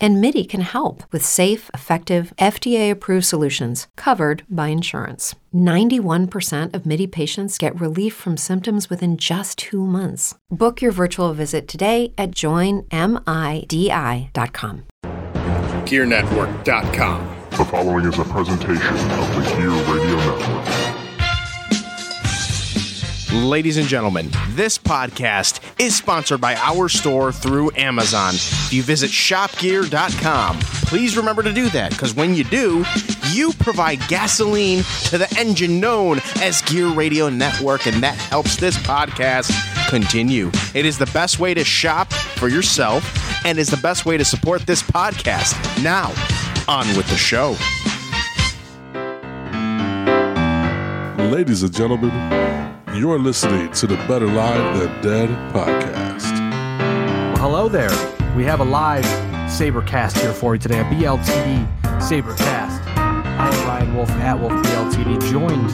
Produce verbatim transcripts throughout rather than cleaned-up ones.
and Midi can help with safe, effective, F D A-approved solutions covered by insurance. ninety-one percent of Midi patients get relief from symptoms within just two months. Book your virtual visit today at join midi dot com. gear network dot com. The following is a presentation of the Gear Radio Network. Ladies and gentlemen, this podcast is sponsored by our store through Amazon. If you visit shop gear dot com, please remember to do that, because when you do, you provide gasoline to the engine known as Gear Radio Network, and that helps this podcast continue. It is the best way to shop for yourself and is the best way to support this podcast. Now, on with the show. Ladies and gentlemen, you're listening to the Better Live Than Dead podcast. Well, hello there. We have a live Sabercast here for you today, a B L T D Sabercast. I am Ryan Wolf at Wolf B L T D, joined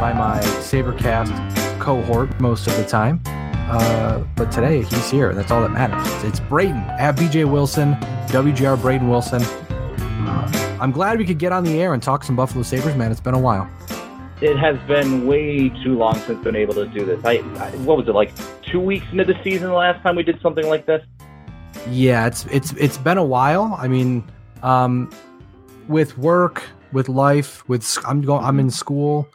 by my Sabercast cohort most of the time. Uh, but today, he's here. That's all that matters. It's, it's Brayden at B J Wilson, W G R Brayden Wilson. Uh, I'm glad we could get on the air and talk some Buffalo Sabres, man. It's been a while. It has been way too long since I've been able to do this. I, I what was it, like two weeks into the season the last time we did something like this? Yeah, it's it's it's been a while. I mean, um, with work, with life, with I'm going, I'm in school,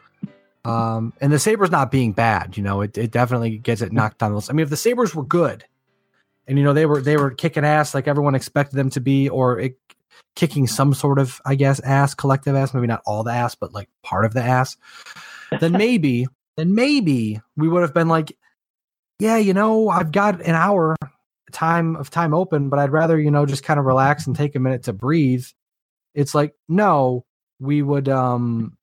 um, and the Sabres not being bad, you know, it, it definitely gets it knocked on the list. I mean, if the Sabres were good, and you know they were they were kicking ass like everyone expected them to be, or it, kicking some sort of, I guess, ass, collective ass, maybe not all the ass, but like part of the ass, then maybe, then maybe we would have been like, yeah, you know, I've got an hour time of time open, but I'd rather you know just kind of relax and take a minute to breathe. It's like, no. We would, um,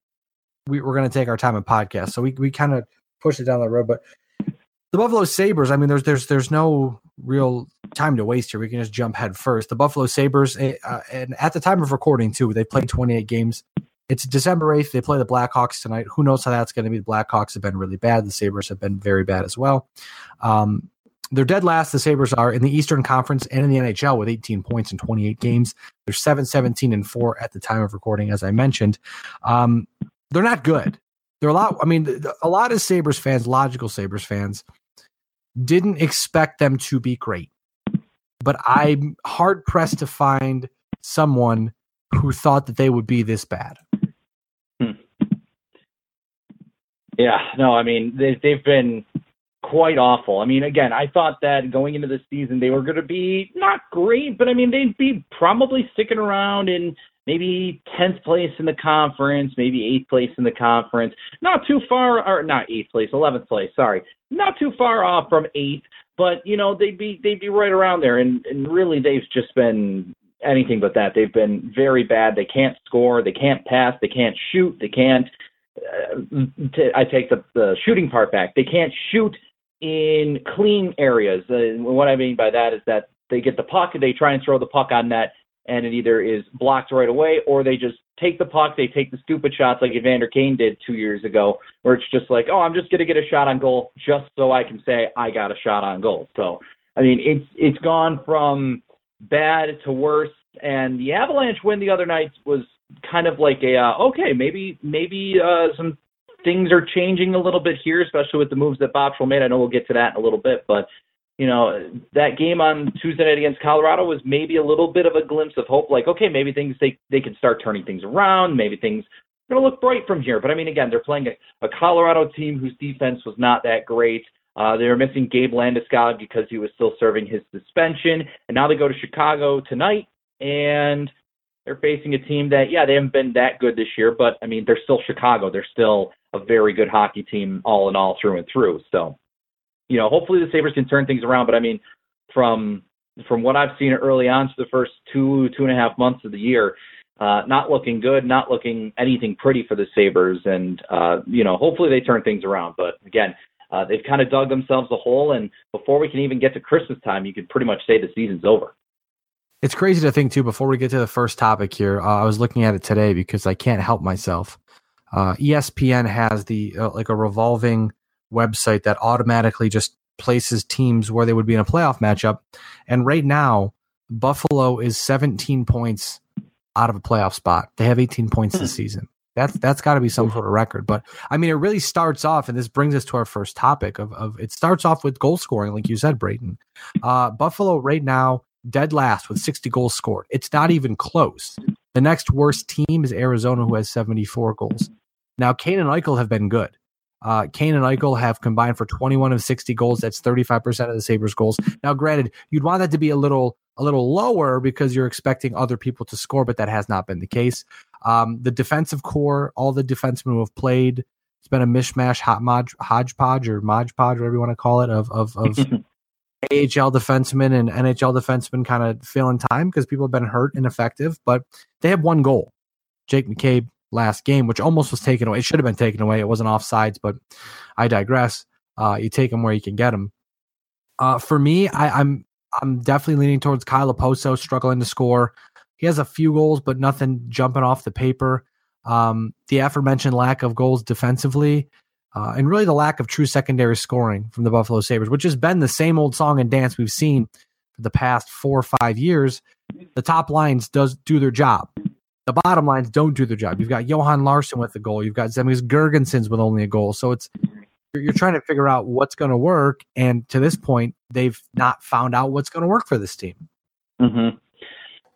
we were going to take our time in podcasts, so we we kind of pushed it down the road. But the Buffalo Sabres, I mean, there's there's there's no real time to waste here. We can just jump head first. The Buffalo Sabres, uh, and at the time of recording too, they played twenty-eight games. It's December eighth. They play the Blackhawks tonight. Who knows how that's going to be? The Blackhawks have been really bad. The Sabres have been very bad as well. Um, they're dead last. The Sabres are in the Eastern Conference and in the N H L with eighteen points in twenty-eight games. They're seven, seventeen, and four at the time of recording, as I mentioned. Um, they're not good. They're a lot. I mean, a lot of Sabres fans, logical Sabres fans, didn't expect them to be great. But I'm hard pressed to find someone who thought that they would be this bad. Hmm. Yeah, no, I mean, they, they've been quite awful. I mean, again, I thought that going into the season they were going to be not great, but I mean, they'd be probably sticking around in maybe tenth place in the conference, maybe eighth place in the conference. Not too far, or not eighth place, eleventh place, sorry. Not too far off from eighth, but, you know, they'd be they'd be right around there, and, and really they've just been anything but that. They've been very bad. They can't score. They can't pass. They can't shoot. They can't uh, t- I take the, the shooting part back. They can't shoot in clean areas. Uh, what I mean by that is that they get the puck, they try and throw the puck on net, and it either is blocked right away, or they just take the puck, they take the stupid shots like Evander Kane did two years ago, where it's just like, oh, I'm just going to get a shot on goal just so I can say I got a shot on goal. So, I mean, it's it's gone from bad to worse, and the Avalanche win the other night was kind of like a, uh, okay, maybe, maybe uh, some things are changing a little bit here, especially with the moves that Botterill made. I know we'll get to that in a little bit, but, you know, that game on Tuesday night against Colorado was maybe a little bit of a glimpse of hope. Like, okay, maybe things, they, they can start turning things around. Maybe things are going to look bright from here. But, I mean, again, they're playing a, a Colorado team whose defense was not that great. Uh, they were missing Gabe Landeskog because he was still serving his suspension. And now they go to Chicago tonight, and they're facing a team that, yeah, they haven't been that good this year, but, I mean, they're still Chicago. They're still a very good hockey team all in all, through and through. So, you know, hopefully the Sabres can turn things around. But, I mean, from from what I've seen early on to the first two, two and a half months of the year, uh, not looking good, not looking anything pretty for the Sabres. And, uh, you know, hopefully they turn things around. But, again, uh, they've kind of dug themselves a hole. And before we can even get to Christmas time, you could pretty much say the season's over. It's crazy to think, too, before we get to the first topic here, uh, I was looking at it today because I can't help myself. Uh, E S P N has the uh, like a revolving website that automatically just places teams where they would be in a playoff matchup. And right now, Buffalo is seventeen points out of a playoff spot. They have eighteen points this season. That's that's got to be some sort of record. But I mean, it really starts off, and this brings us to our first topic of, of it starts off with goal scoring, like you said, Brayden. Uh, Buffalo right now dead last with sixty goals scored. It's not even close. The next worst team is Arizona, who has seventy-four goals. Now, Kane and Eichel have been good. Uh, Kane and Eichel have combined for twenty-one of sixty goals. That's thirty-five percent of the Sabres' goals. Now, granted, you'd want that to be a little a little lower because you're expecting other people to score, but that has not been the case. Um, the defensive core, all the defensemen who have played, it's been a mishmash, hot mod, hodgepodge or modgepodge, whatever you want to call it, of of, of A H L defensemen and N H L defensemen kind of filling time because people have been hurt and ineffective. But they have one goal, Jake McCabe last game, which almost was taken away. It should have been taken away. It wasn't offsides, but I digress. Uh, you take them where you can get them. Uh, for me, I, I'm I'm definitely leaning towards Kyle Poso struggling to score. He has a few goals, but nothing jumping off the paper. Um, the aforementioned lack of goals defensively, uh, and really the lack of true secondary scoring from the Buffalo Sabres, which has been the same old song and dance we've seen for the past four or five years. The top lines does do their job. The bottom lines don't do their job. You've got Johan Larsson with a goal. You've got Zemgus Girgensons with only a goal. So it's you're, you're trying to figure out what's going to work, and to this point, they've not found out what's going to work for this team. Mm-hmm.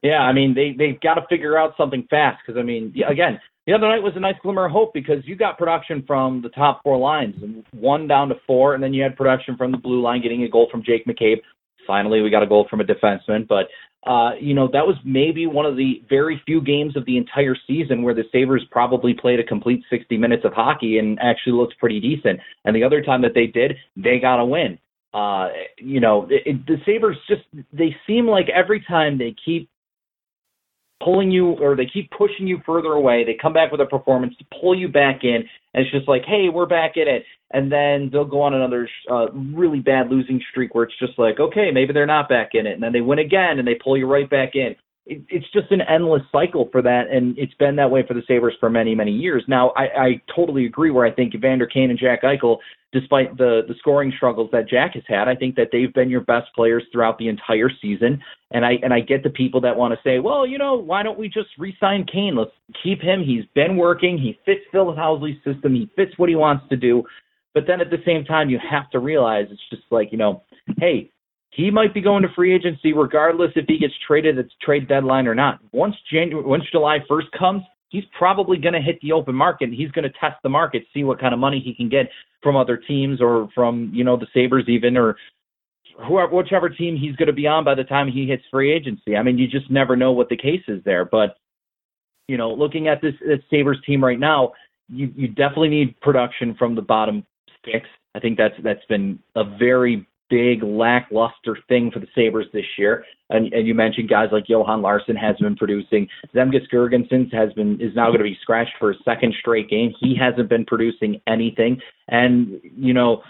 Yeah, I mean, they, they've got to figure out something fast because, I mean, again, the other night was a nice glimmer of hope because you got production from the top four lines, one down to four, and then you had production from the blue line getting a goal from Jake McCabe. Finally, we got a goal from a defenseman. But, uh, you know, that was maybe one of the very few games of the entire season where the Sabres probably played a complete sixty minutes of hockey and actually looked pretty decent. And the other time that they did, they got a win. Uh, you know, it, it, the Sabres just, they seem like every time they keep pulling you or they keep pushing you further away. They come back with a performance to pull you back in. And it's just like, hey, we're back in it. And then they'll go on another uh, really bad losing streak where it's just like, okay, maybe they're not back in it. And then they win again and they pull you right back in. It, it's just an endless cycle for that. And it's been that way for the Sabres for many, many years. Now, I, I totally agree where I think Evander Kane and Jack Eichel, despite the, the scoring struggles that Jack has had, I think that they've been your best players throughout the entire season. And I and I get the people that want to say, well, you know, why don't we just re-sign Kane? Let's keep him. He's been working. He fits Phil Housley's system. He fits what he wants to do. But then at the same time, you have to realize it's just like, you know, hey, he might be going to free agency regardless if he gets traded at the trade deadline or not. Once January, once July first comes, he's probably going to hit the open market, and he's going to test the market, see what kind of money he can get from other teams or from, you know, the Sabres even, or whoever, whichever team he's going to be on by the time he hits free agency. I mean, you just never know what the case is there. But, you know, looking at this, this Sabres team right now, you, you definitely need production from the bottom six. I think that's that's been a very big lackluster thing for the Sabres this year. And, and you mentioned guys like Johan Larsson has been producing. Zemgus Girgensons has been, is now going to be scratched for a second straight game. He hasn't been producing anything. And, you know,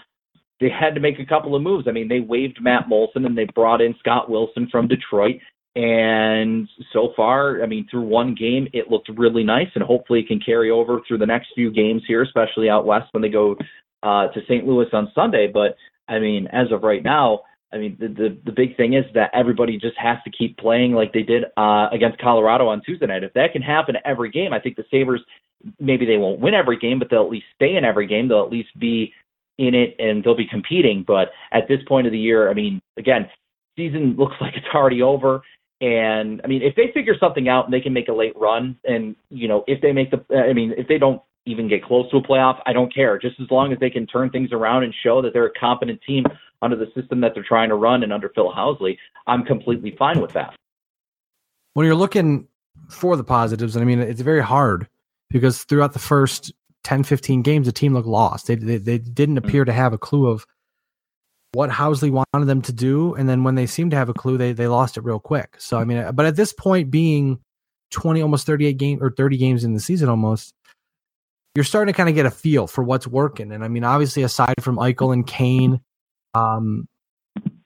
they had to make a couple of moves. I mean, they waived Matt Molson and they brought in Scott Wilson from Detroit. And so far, I mean, through one game, it looked really nice, and hopefully it can carry over through the next few games here, especially out west when they go uh, to Saint Louis on Sunday. But I mean, as of right now, I mean, the, the, the big thing is that everybody just has to keep playing like they did uh, against Colorado on Tuesday night. If that can happen every game, I think the Sabres, maybe they won't win every game, but they'll at least stay in every game. They'll at least be in it, and they'll be competing. But at this point of the year, I mean, again, season looks like it's already over. And, I mean, if they figure something out and they can make a late run, and, you know, if they make the – I mean, if they don't even get close to a playoff, I don't care. Just as long as they can turn things around and show that they're a competent team under the system that they're trying to run and under Phil Housley, I'm completely fine with that. When you're looking for the positives, and I mean, it's very hard because throughout the first ten, fifteen games, the team looked lost. They they, they didn't appear to have a clue of what Housley wanted them to do. And then when they seemed to have a clue, they they lost it real quick. So, I mean, but at this point, being twenty, almost thirty-eight games or thirty games in the season almost, you're starting to kind of get a feel for what's working. And I mean, obviously, aside from Eichel and Kane, um,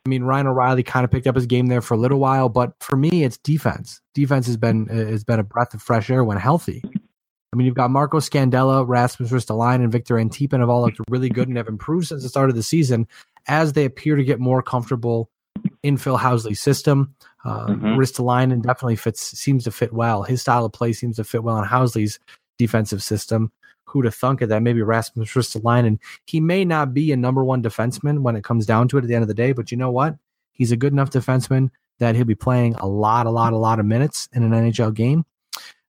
I mean, Ryan O'Reilly kind of picked up his game there for a little while, but for me, it's defense. Defense has been has been a breath of fresh air when healthy. I mean, you've got Marco Scandella, Rasmus Ristolainen, and Victor Antipin have all looked really good and have improved since the start of the season as they appear to get more comfortable in Phil Housley's system. Uh, mm-hmm. Ristolainen definitely fits, seems to fit well. His style of play seems to fit well in Housley's defensive system. Who'd have thunk of that? Maybe Rasmus Ristolainen. He may not be a number one defenseman when it comes down to it at the end of the day, but you know what? He's a good enough defenseman that he'll be playing a lot, a lot, a lot of minutes in an N H L game.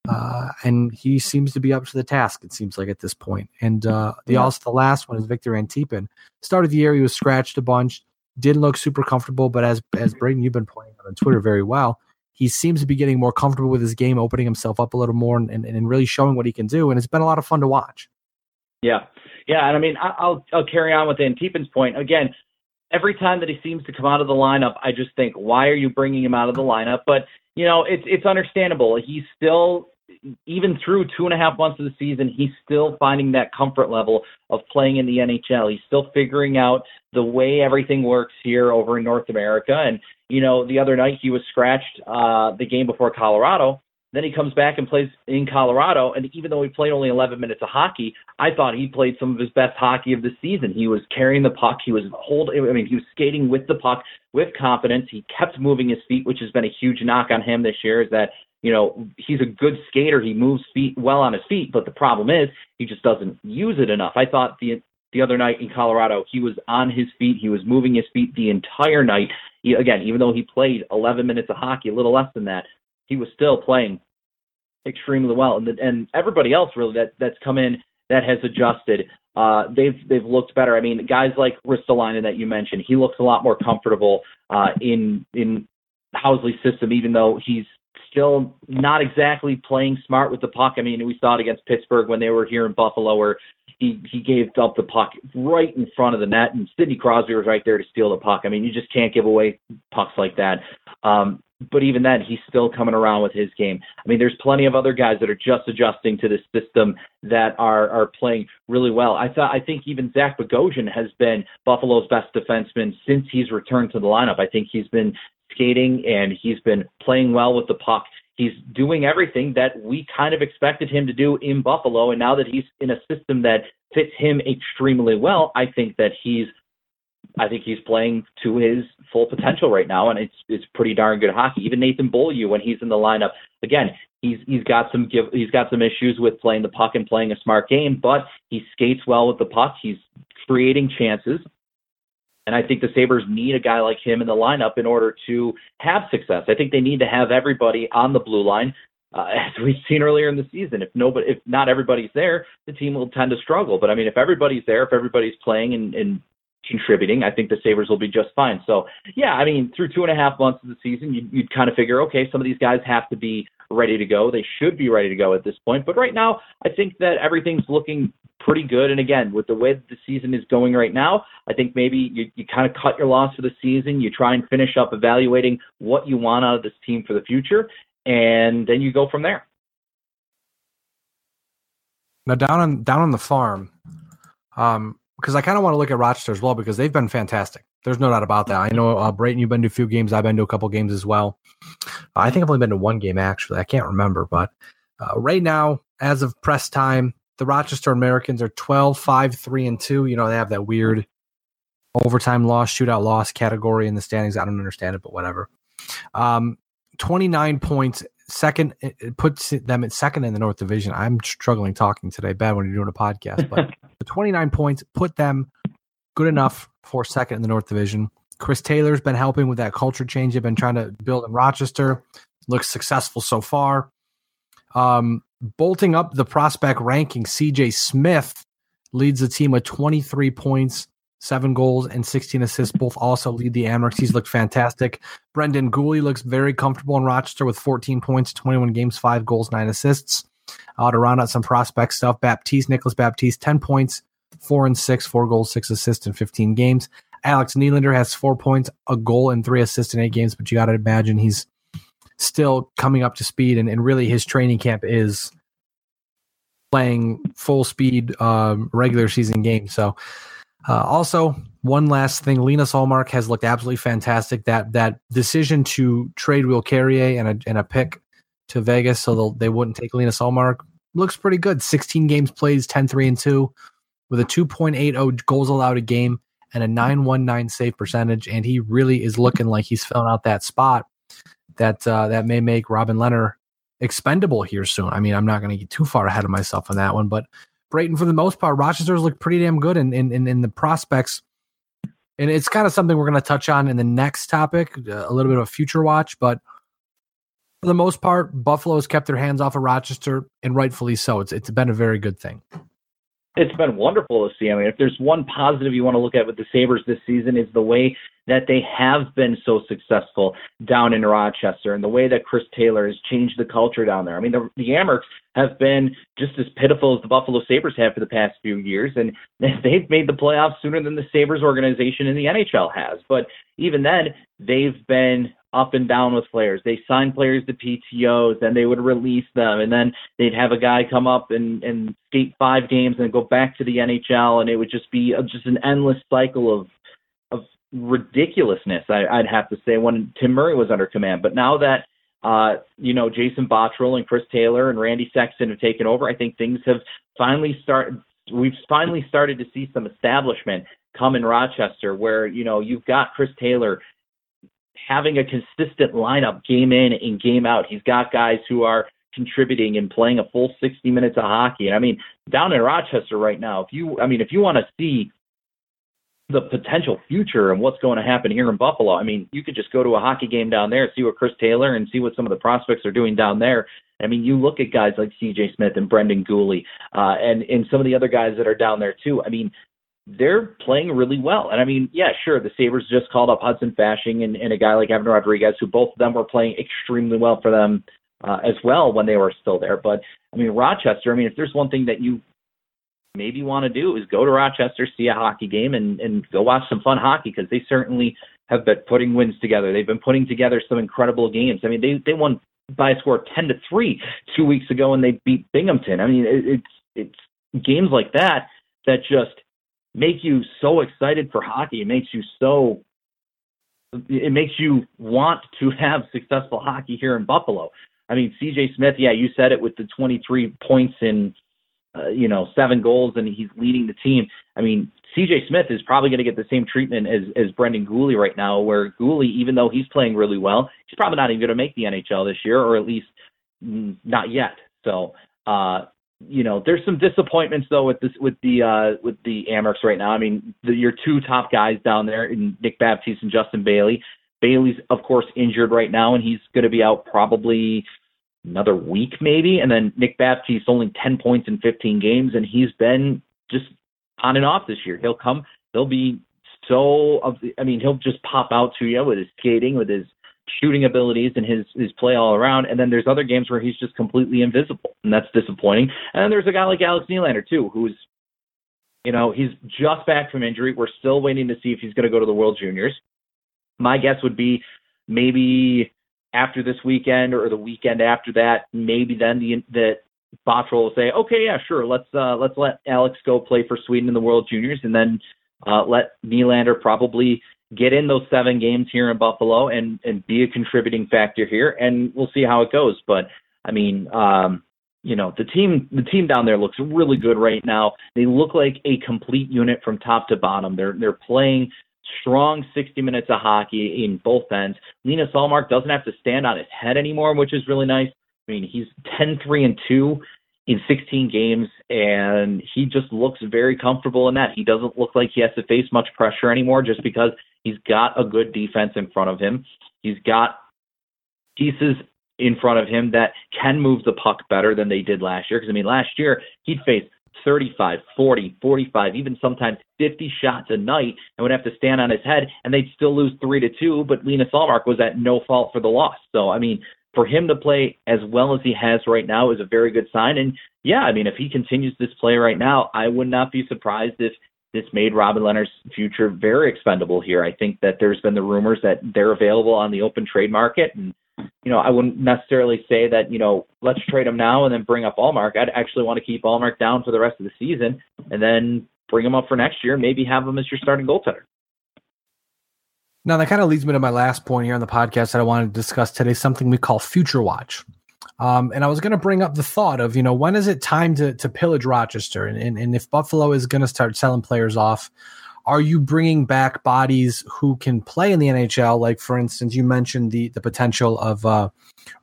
Uh, and he seems to be up to the task, it seems like, at this point. And uh, the yeah. also the last one is Victor Antipin. Start of the year, he was scratched a bunch, didn't look super comfortable, but as, as Brayden, you've been pointing out on Twitter very well, he seems to be getting more comfortable with his game, opening himself up a little more and, and, and really showing what he can do. And it's been a lot of fun to watch. Yeah. Yeah. And I mean, I'll, I'll carry on with Antipin's point. Again, every time that he seems to come out of the lineup, I just think, why are you bringing him out of the lineup? But, you know, it's, it's understandable. He's still, even through two and a half months of the season, he's still finding that comfort level of playing in the N H L. He's still figuring out the way everything works here over in North America. And, you know, the other night he was scratched uh, the game before Colorado. Then he comes back and plays in Colorado. And even though he played only eleven minutes of hockey, I thought he played some of his best hockey of the season. He was carrying the puck. He was holding. I mean, he was skating with the puck with confidence. He kept moving his feet, which has been a huge knock on him this year, is that, you know, he's a good skater. He moves feet well on his feet, but the problem is he just doesn't use it enough. I thought the the other night in Colorado, he was on his feet. He was moving his feet the entire night. He, again, even though he played eleven minutes of hockey, a little less than that, he was still playing extremely well. And the, and everybody else really that, that's come in that has adjusted, uh, they've they've looked better. I mean, guys like Ristolainen that you mentioned, he looks a lot more comfortable uh, in in Housley's system, even though he's still not exactly playing smart with the puck. I mean, we saw it against Pittsburgh when they were here in Buffalo, where he, he gave up the puck right in front of the net, and Sidney Crosby was right there to steal the puck. I mean, you just can't give away pucks like that. Um, but even then, he's still coming around with his game. I mean, there's plenty of other guys that are just adjusting to this system that are are playing really well. I thought I think even Zach Bogosian has been Buffalo's best defenseman since he's returned to the lineup. I think he's been skating and he's been playing well with the puck. He's doing everything that we kind of expected him to do in Buffalo, and now that he's in a system that fits him extremely well, I think that he's, I think he's playing to his full potential right now, and it's it's pretty darn good hockey. Even Nathan Beaulieu, when he's in the lineup, again, he's he's got some give, he's got some issues with playing the puck and playing a smart game, but he skates well with the puck. He's creating chances. And I think the Sabres need a guy like him in the lineup in order to have success. I think they need to have everybody on the blue line, uh, as we've seen earlier in the season. If nobody, if not everybody's there, the team will tend to struggle. But, I mean, if everybody's there, if everybody's playing and, and contributing, I think the Sabres will be just fine. So, yeah, I mean, through two and a half months of the season, you'd, you'd kind of figure, okay, some of these guys have to be ready to go. They should be ready to go at this point. But right now, I think that everything's looking pretty good. And again, with the way that the season is going right now, I think maybe you, you kind of cut your loss for the season. You try and finish up evaluating what you want out of this team for the future, and then you go from there. Now down on down on the farm, um, because I kind of want to look at Rochester as well, because they've been fantastic. There's no doubt about that. I know, uh, Brayden, you've been to a few games. I've been to a couple games as well. I think I've only been to one game, actually. I can't remember. But uh, right now, as of press time, the Rochester Americans are twelve, five, three, and two. You know, they have that weird overtime loss, shootout loss category in the standings. I don't understand it, but whatever. Um, twenty-nine points, second, it puts them at second in the North Division. I'm struggling talking today. Bad when you're doing a podcast, but the twenty-nine points put them good enough for second in the North Division. Chris Taylor's been helping with that culture change they've been trying to build in Rochester. Looks successful so far. Um, Bolting up the prospect ranking, C J. Smith leads the team with twenty-three points, seven goals, and sixteen assists. Both also lead the Amherst. He's looked fantastic. Brendan Gooley looks very comfortable in Rochester with fourteen points, twenty-one games, five goals, nine assists. Uh, to round out some prospect stuff, Baptiste, Nicholas Baptiste, ten points, four and six, four goals, six assists in fifteen games. Alex Nylander has four points, a goal, and three assists in eight games, but you got to imagine he's still coming up to speed, and, and really his training camp is playing full speed um, regular season games. So Uh, also, one last thing, Linus Ullmark has looked absolutely fantastic. That that decision to trade Will Carrier and a, and a pick to Vegas so they wouldn't take Linus Ullmark looks pretty good. sixteen games played, ten three and two with a two point eight oh goals allowed a game and a nine one nine save percentage, and he really is looking like he's filling out that spot that uh, that may make Robin Lehner expendable here soon. I mean, I'm not going to get too far ahead of myself on that one, but Brayden, for the most part, Rochester's looked pretty damn good in, in, in, in the prospects, and it's kind of something we're going to touch on in the next topic, a little bit of a future watch, but for the most part, Buffalo has kept their hands off of Rochester, and rightfully so. It's It's been a very good thing. It's been wonderful to see. I mean, if there's one positive you want to look at with the Sabres this season is the way that they have been so successful down in Rochester and the way that Chris Taylor has changed the culture down there. I mean, the, the Amhersts have been just as pitiful as the Buffalo Sabres have for the past few years, and they've made the playoffs sooner than the Sabres organization in the N H L has. But even then, they've been up and down with players. They signed players to P T Os, then they would release them, and then they'd have a guy come up and, and skate five games and go back to the N H L, and it would just be a, just an endless cycle of of ridiculousness, I, I'd have to say, when Tim Murray was under command. But now that, uh, you know, Jason Botterill and Chris Taylor and Randy Sexton have taken over, I think things have finally started. We've finally started to see some establishment come in Rochester where, you know, you've got Chris Taylor having a consistent lineup game in and game out. He's got guys who are contributing and playing a full sixty minutes of hockey. And I mean, down in Rochester right now, if you, I mean, if you want to see the potential future and what's going to happen here in Buffalo, I mean, you could just go to a hockey game down there, see what Chris Taylor and see what some of the prospects are doing down there. I mean, you look at guys like C J. Smith and Brendan Gooley uh, and, and some of the other guys that are down there too. I mean, they're playing really well. And I mean, yeah, sure, the Sabres just called up Hudson Fasching and, and a guy like Evander Rodriguez, who both of them were playing extremely well for them uh, as well when they were still there. But I mean, Rochester, I mean, if there's one thing that you maybe want to do is go to Rochester, see a hockey game, and, and go watch some fun hockey, because they certainly have been putting wins together. They've been putting together some incredible games. I mean, they, they won by a score of ten to three two weeks ago, and they beat Binghamton. I mean, it, it's, it's games like that that just make you so excited for hockey. It makes you so, it makes you want to have successful hockey here in Buffalo. I mean, C J. Smith, yeah, you said it with the twenty-three points in, uh, you know, seven goals, and he's leading the team. I mean, C J. Smith is probably going to get the same treatment as, as Brendan Gooley right now, where Gooley, even though he's playing really well, he's probably not even going to make the N H L this year, or at least not yet. So, uh, you know, there's some disappointments though with this, with the uh, with the Amherst right now. I mean, the, your two top guys down there, Nick Baptiste and Justin Bailey. Bailey's of course injured right now, and he's going to be out probably another week maybe. And then Nick Baptiste, only ten points in fifteen games, and he's been just on and off this year. He'll come, he'll be so. I mean, he'll just pop out to you with his skating, with his shooting abilities and his, his play all around. And then there's other games where he's just completely invisible, and that's disappointing. And then there's a guy like Alex Nylander too, who's, you know, he's just back from injury. We're still waiting to see if he's going to go to the World Juniors. My guess would be maybe after this weekend or the weekend after that, maybe then the, the Botterill will say, okay, yeah, sure. Let's, uh, let's let Alex go play for Sweden in the World Juniors. And then uh, let Nylander probably get in those seven games here in Buffalo and, and be a contributing factor here, and we'll see how it goes. But I mean, um, you know, the team, the team down there looks really good right now. They look like a complete unit from top to bottom. They're, they're playing strong sixty minutes of hockey in both ends. Linus Ullmark doesn't have to stand on his head anymore, which is really nice. I mean, he's ten three and two in sixteen games, and he just looks very comfortable in that. He doesn't look like he has to face much pressure anymore, just because he's got a good defense in front of him. He's got pieces in front of him that can move the puck better than they did last year. Because, I mean, last year he'd face thirty-five, forty, forty-five, even sometimes fifty shots a night and would have to stand on his head, and they'd still lose three to two, but Linus Ullmark was at no fault for the loss. So, I mean, for him to play as well as he has right now is a very good sign. And, yeah, I mean, if he continues this play right now, I would not be surprised if this made Robin Lehner's future very expendable here. I think that there's been the rumors that they're available on the open trade market. And, you know, I wouldn't necessarily say that, you know, let's trade him now and then bring up Ullmark. I'd actually want to keep Ullmark down for the rest of the season and then bring him up for next year, maybe have him as your starting goaltender. Now, that kind of leads me to my last point here on the podcast that I wanted to discuss today, something we call Future Watch. Um, and I was going to bring up the thought of, you know, when is it time to to pillage Rochester? And, and, and if Buffalo is going to start selling players off, are you bringing back bodies who can play in the N H L? Like, for instance, you mentioned the the potential of uh,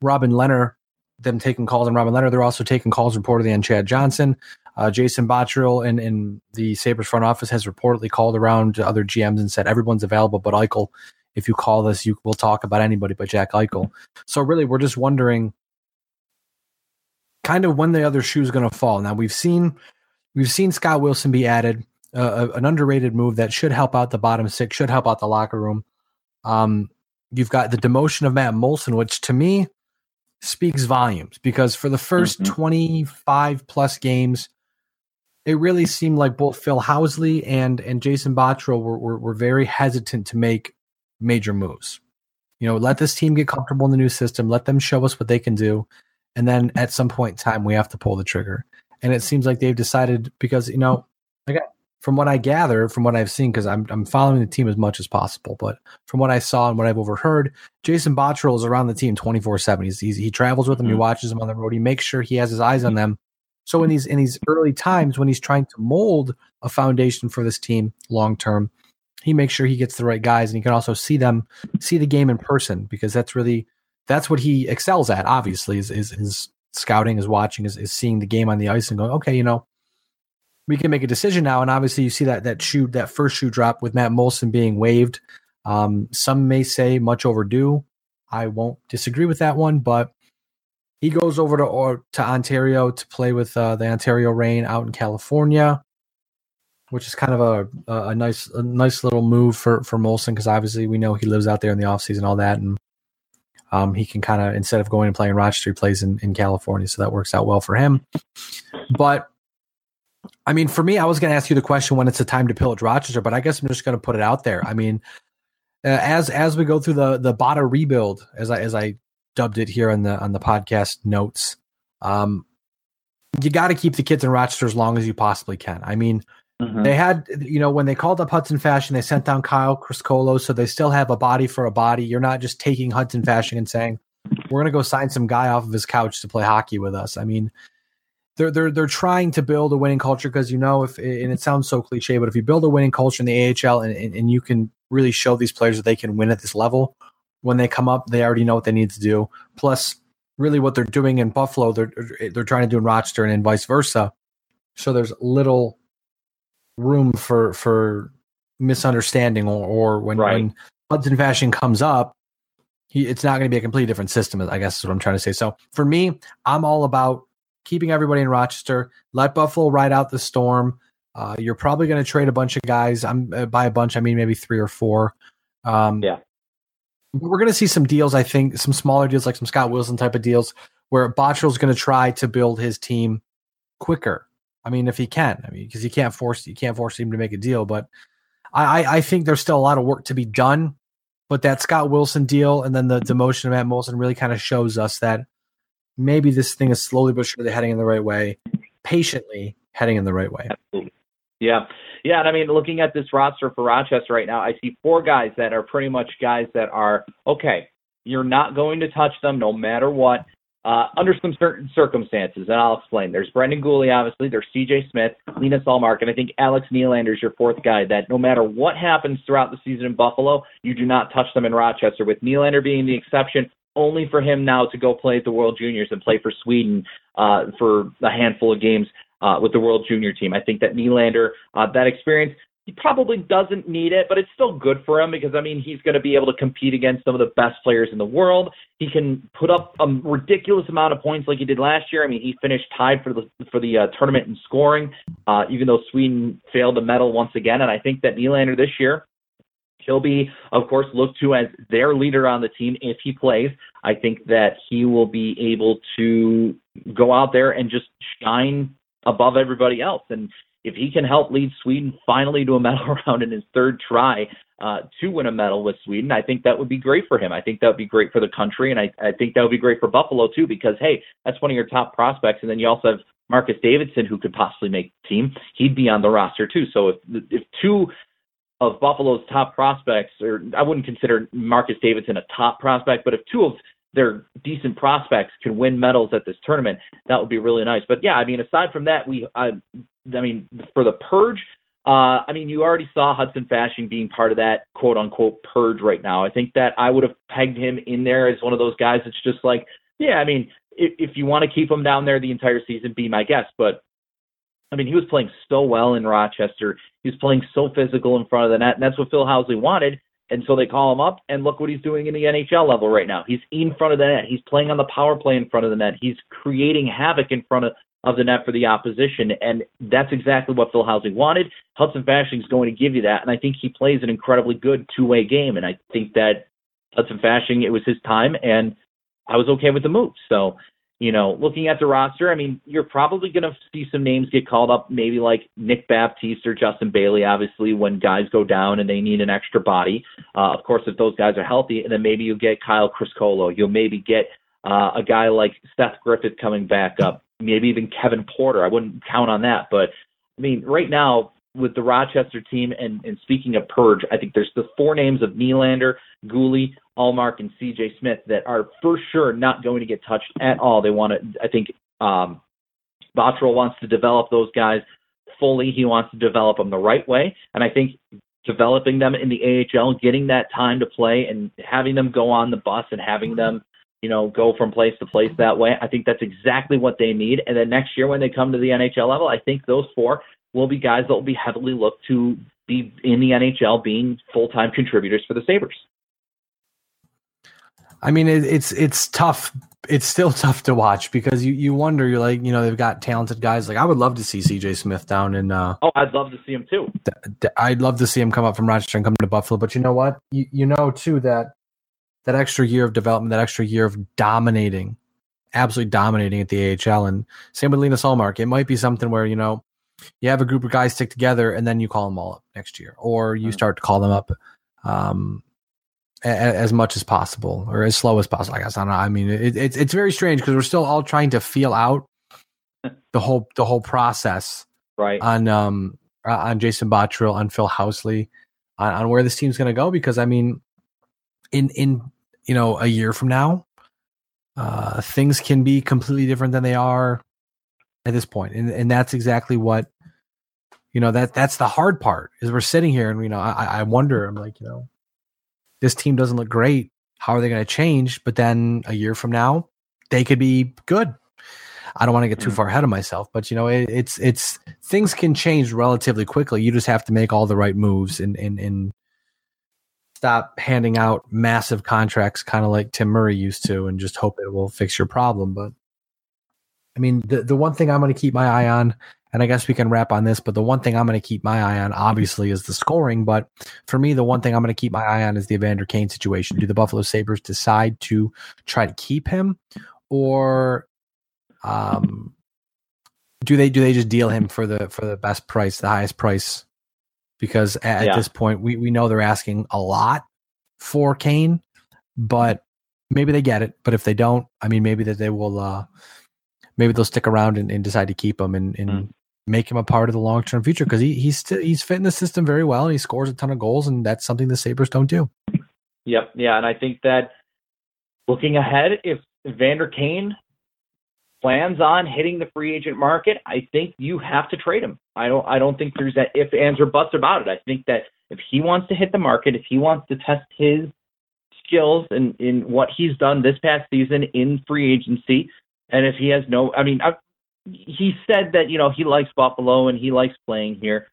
Robin Lehner, them taking calls on Robin Lehner. They're also taking calls reportedly on Chad Johnson. Uh, Jason Botterill in, in the Sabres front office has reportedly called around to other G Ms and said, everyone's available but Eichel. If you call this, you will talk about anybody but Jack Eichel. So really, we're just wondering kind of when the other shoe is going to fall. Now, we've seen we've seen Scott Wilson be added, uh, an underrated move that should help out the bottom six, should help out the locker room. Um, you've got the demotion of Matt Molson, which to me speaks volumes, because for the first mm-hmm. twenty-five plus games, it really seemed like both Phil Housley and and Jason Botterill were, were were very hesitant to make major moves. You know, let this team get comfortable in the new system. Let them show us what they can do. And then at some point in time, we have to pull the trigger. And it seems like they've decided, because, you know, I got, from what I gather, from what I've seen, because I'm I'm following the team as much as possible, but from what I saw and what I've overheard, Jason Botterill is around the team twenty-four seven. He's, he's, he travels with them. Mm-hmm. He watches them on the road. He makes sure he has his eyes on them. So in these in these early times, when he's trying to mold a foundation for this team long term, he makes sure he gets the right guys, and he can also see them, see the game in person, because that's really that's what he excels at. Obviously, is is, is scouting, is watching, is, is seeing the game on the ice, and going, okay, you know, we can make a decision now. And obviously, you see that that shoe that first shoe drop with Matt Molson being waived. Um, some may say much overdue. I won't disagree with that one, but he goes over to or, to Ontario to play with uh, the Ontario Reign out in California, which is kind of a a, a nice a nice little move for, for Molson, because obviously we know he lives out there in the offseason and all that, and um, he can kind of, instead of going and playing in Rochester, he plays in, in California, so that works out well for him. But, I mean, for me, I was going to ask you the question when it's the time to pillage Rochester, but I guess I'm just going to put it out there. I mean, uh, as as we go through the the Botta rebuild, as I as I dubbed it here on the on the podcast notes. Um, you got to keep the kids in Rochester as long as you possibly can. I mean, mm-hmm. they had, you know, when they called up Hudson Fasching, they sent down Kyle Criscuolo, so they still have a body for a body. You're not just taking Hudson Fasching and saying, we're going to go sign some guy off of his couch to play hockey with us. I mean, they're they're they're trying to build a winning culture, because, you know, if and it sounds so cliche, but if you build a winning culture in the A H L and, and, and you can really show these players that they can win at this level, when they come up, they already know what they need to do. Plus, really what they're doing in Buffalo, they're they're trying to do in Rochester, and, and vice versa. So there's little room for for misunderstanding, or, or when, right. when Hudson Fasching comes up, he, it's not going to be a completely different system, I guess is what I'm trying to say. So for me, I'm all about keeping everybody in Rochester. Let Buffalo ride out the storm. Uh, you're probably going to trade a bunch of guys. I'm by a bunch, I mean maybe three or four. Um, yeah. We're going to see some deals, I think, some smaller deals, like some Scott Wilson type of deals, where Bottrill's going to try to build his team quicker. I mean, if he can, I mean, because you can't force you can't force him to make a deal. But I, I think there's still a lot of work to be done. But that Scott Wilson deal and then the demotion of Matt Molson really kind of shows us that maybe this thing is slowly but surely heading in the right way, patiently heading in the right way. Absolutely. Yeah. Yeah, and I mean, looking at this roster for Rochester right now, I see four guys that are pretty much guys that are, okay, you're not going to touch them no matter what, uh, under some certain circumstances, and I'll explain. There's Brendan Gooley, obviously. There's C J. Smith, Linus Ullmark, and I think Alex Nylander is your fourth guy that no matter what happens throughout the season in Buffalo, you do not touch them in Rochester, with Nylander being the exception, only for him now to go play at the World Juniors and play for Sweden uh, for a handful of games. Uh, with the World Junior team. I think that Nylander, uh, that experience, he probably doesn't need it, but it's still good for him, because, I mean, he's going to be able to compete against some of the best players in the world. He can put up a ridiculous amount of points like he did last year. I mean, he finished tied for the for the uh, tournament in scoring, uh, even though Sweden failed to medal once again. And I think that Nylander this year, he'll be, of course, looked to as their leader on the team if he plays. I think that he will be able to go out there and just shine above everybody else. And if he can help lead Sweden finally to a medal round in his third try uh, to win a medal with Sweden, I think that would be great for him. I think that would be great for the country. And I, I think that would be great for Buffalo too, because, hey, that's one of your top prospects. And then you also have Marcus Davidsson, who could possibly make the team, he'd be on the roster too. So if if two of Buffalo's top prospects, or I wouldn't consider Marcus Davidsson a top prospect, but if two of their decent prospects can win medals at this tournament, that would be really nice. But yeah, I mean, aside from that, we, I, I mean, for the purge, uh, I mean, you already saw Hudson Fasching being part of that quote unquote purge right now. I think that I would have pegged him in there as one of those guys that's just like, yeah, I mean, if you want to keep him down there the entire season, be my guest. But, I mean, he was playing so well in Rochester. He was playing so physical in front of the net, and that's what Phil Housley wanted. And so they call him up, and look what he's doing in the N H L level right now. He's in front of the net. He's playing on the power play in front of the net. He's creating havoc in front of, of the net for the opposition, and that's exactly what Phil Housley wanted. Hudson Fasching is going to give you that, and I think he plays an incredibly good two-way game, and I think that Hudson Fasching, it was his time, and I was okay with the move. So, you know, looking at the roster, I mean, you're probably going to see some names get called up, maybe like Nick Baptiste or Justin Bailey, obviously, when guys go down and they need an extra body. Uh, of course, if those guys are healthy, and then maybe you'll get Kyle Criscuolo. You'll maybe get uh, a guy like Seth Griffith coming back up, maybe even Kevin Porter. I wouldn't count on that. But, I mean, right now, with the Rochester team, and, and speaking of purge, I think there's the four names of Nylander, Gooley, Ullmark, and C J. Smith that are for sure not going to get touched at all. They want to, I think um, Botterill wants to develop those guys fully. He wants to develop them the right way. And I think developing them in the A H L, getting that time to play and having them go on the bus and having them, you know, go from place to place that way, I think that's exactly what they need. And then next year when they come to the N H L level, I think those four will be guys that will be heavily looked to be in the N H L, being full-time contributors for the Sabres. I mean, it, it's it's tough. It's still tough to watch because you, you wonder, you're like, you know, they've got talented guys. Like, I would love to see C J. Smith down in. Uh, oh, I'd love to see him too. Th- th- I'd love to see him come up from Rochester and come to Buffalo. But you know what? You, you know, too, that that extra year of development, that extra year of dominating, absolutely dominating at the A H L. And same with Linus Ullmark. It might be something where, you know, you have a group of guys stick together and then you call them all up next year, or you start to call them up um, a, a, as much as possible or as slow as possible. I guess, I don't know. I mean, it, it's, it's very strange because we're still all trying to feel out the whole, the whole process, right? On, um, on Jason Botterill, on Phil Housley, on, on where this team's going to go. Because I mean, in, in, you know, a year from now, uh, things can be completely different than they are at this point. And and that's exactly what, you know, that that's the hard part is we're sitting here and, you know, I, I wonder, I'm like, you know, this team doesn't look great. How are they going to change? But then a year from now, they could be good. I don't want to get too far ahead of myself, but you know, it, it's, it's things can change relatively quickly. You just have to make all the right moves and, and, and stop handing out massive contracts, kind of like Tim Murray used to, and just hope it will fix your problem. But I mean, the, the one thing I'm going to keep my eye on, and I guess we can wrap on this, but the one thing I'm going to keep my eye on, obviously, is the scoring. But for me, the one thing I'm going to keep my eye on is the Evander Kane situation. Do the Buffalo Sabres decide to try to keep him, or um, do they do they just deal him for the for the best price, the highest price? Because at, yeah. at this point, we, we know they're asking a lot for Kane, but maybe they get it. But if they don't, I mean, maybe that they will... Uh, Maybe they'll stick around and, and decide to keep him and, and mm. make him a part of the long-term future because he, he's still, he's fit in the system very well and he scores a ton of goals, and that's something the Sabres don't do. Yep, yeah, and I think that looking ahead, if Evander Kane plans on hitting the free agent market, I think you have to trade him. I don't I don't think there's that if, ands, or buts about it. I think that if he wants to hit the market, if he wants to test his skills and in, in what he's done this past season in free agency, and if he has no, I mean, I, he said that, you know, he likes Buffalo and he likes playing here.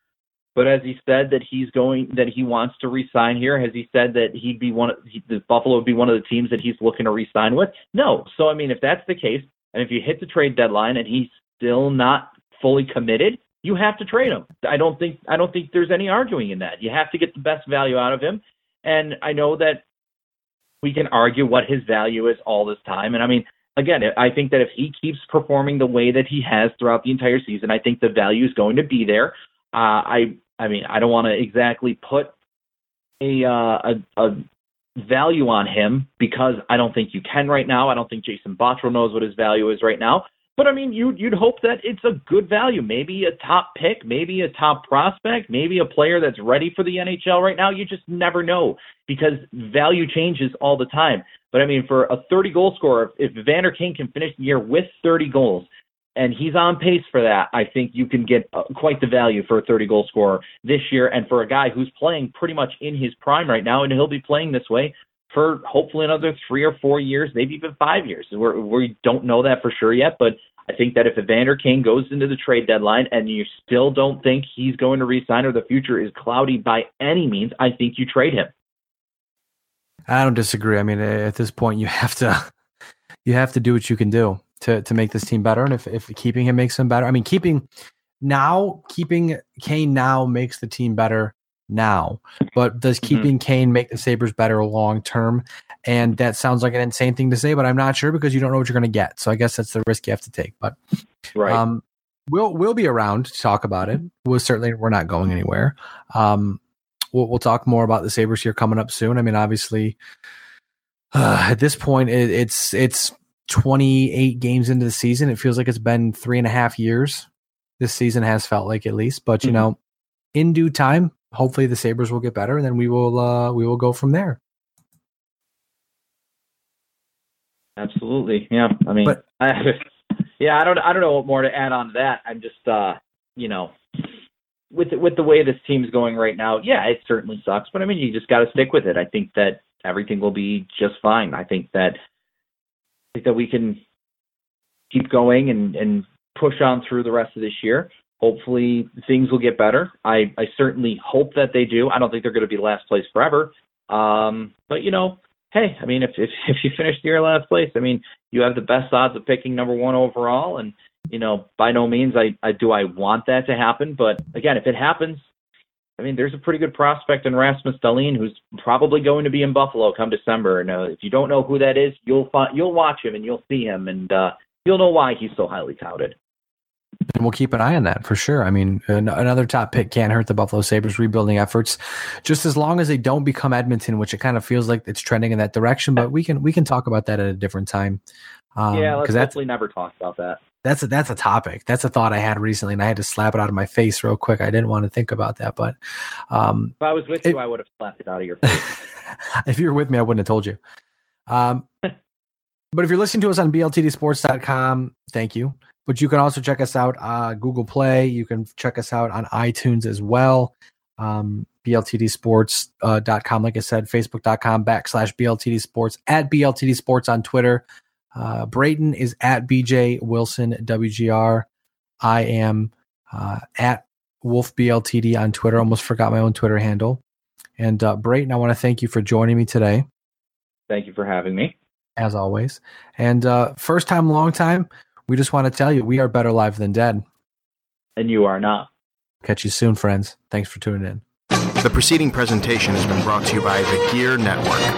But as he said that he's going, that he wants to re-sign here, has he said that he'd be one of, he, the Buffalo would be one of the teams that he's looking to re-sign with? No. So, I mean, if that's the case, and if you hit the trade deadline and he's still not fully committed, you have to trade him. I don't think, I don't think there's any arguing in that. You have to get the best value out of him. And I know that we can argue what his value is all this time. And I mean, again, I think that if he keeps performing the way that he has throughout the entire season, I think the value is going to be there. Uh, I, I mean, I don't want to exactly put a, uh, a a value on him because I don't think you can right now. I don't think Jason Botterill knows what his value is right now. But, I mean, you'd, you'd hope that it's a good value, maybe a top pick, maybe a top prospect, maybe a player that's ready for the N H L right now. You just never know because value changes all the time. But, I mean, for a thirty-goal scorer, if Evander Kane can finish the year with thirty goals, and he's on pace for that, I think you can get quite the value for a thirty-goal scorer this year and for a guy who's playing pretty much in his prime right now, and he'll be playing this way for hopefully another three or four years, maybe even five years. We're, we don't know that for sure yet, but I think that if Evander Kane goes into the trade deadline and you still don't think he's going to re-sign or the future is cloudy by any means, I think you trade him. I don't disagree. I mean, at this point, you have to you have to do what you can do to to make this team better. And if, if keeping him makes him better, I mean, keeping now, keeping Kane now makes the team better now, but does keeping mm-hmm. Kane make the Sabres better long term? And that sounds like an insane thing to say, but I'm not sure because you don't know what you're going to get. So I guess that's the risk you have to take. But right. um, we'll we'll be around to talk about it. We'll certainly we're not going anywhere. Um, we'll we'll talk more about the Sabres here coming up soon. I mean, obviously, uh, at this point, it, it's it's twenty-eight games into the season. It feels like it's been three and a half years. This season has felt like at least, but you mm-hmm. know, in due time. Hopefully the Sabres will get better, and then we will uh, we will go from there. Absolutely, yeah. I mean, but, I, yeah. I don't I don't know what more to add on to that. I'm just uh, you know, with the, with the way this team's going right now, yeah, it certainly sucks. But I mean, you just got to stick with it. I think that everything will be just fine. I think that I think that we can keep going and, and push on through the rest of this year. Hopefully things will get better. I, I certainly hope that they do. I don't think they're going to be last place forever. Um, but, you know, hey, I mean, if, if if you finish the year last place, I mean, you have the best odds of picking number one overall. And, you know, by no means I, I do I want that to happen. But, again, if it happens, I mean, there's a pretty good prospect in Rasmus Dahlin who's probably going to be in Buffalo come December. And uh, if you don't know who that is, you'll, find, you'll watch him and you'll see him. And uh, you'll know why he's so highly touted. And we'll keep an eye on that for sure. I mean, an- another top pick can't hurt the Buffalo Sabres rebuilding efforts, just as long as they don't become Edmonton, which it kind of feels like it's trending in that direction. But we can we can talk about that at a different time. Um, yeah, let's definitely never talk about that. That's a, that's a topic. That's a thought I had recently, and I had to slap it out of my face real quick. I didn't want to think about that, but um, if I was with it, you, I would have slapped it out of your face. If you were with me, I wouldn't have told you. Um, but if you're listening to us on B L T D sports dot com, thank you. But you can also check us out on uh, Google Play. You can check us out on iTunes as well. Um, B L T D sports dot com, uh, like I said, Facebook dot com backslash B L T D sports, at B L T D sports on Twitter. Uh, Brayden is at B J Wilson W G R. I am uh, at Wolf B L T D on Twitter. Almost forgot my own Twitter handle. And uh, Brayden, I want to thank you for joining me today. Thank you for having me. As always. And uh, first time, long time. We just want to tell you, we are better live than dead. And you are not. Catch you soon, friends. Thanks for tuning in. The preceding presentation has been brought to you by the Gear Network.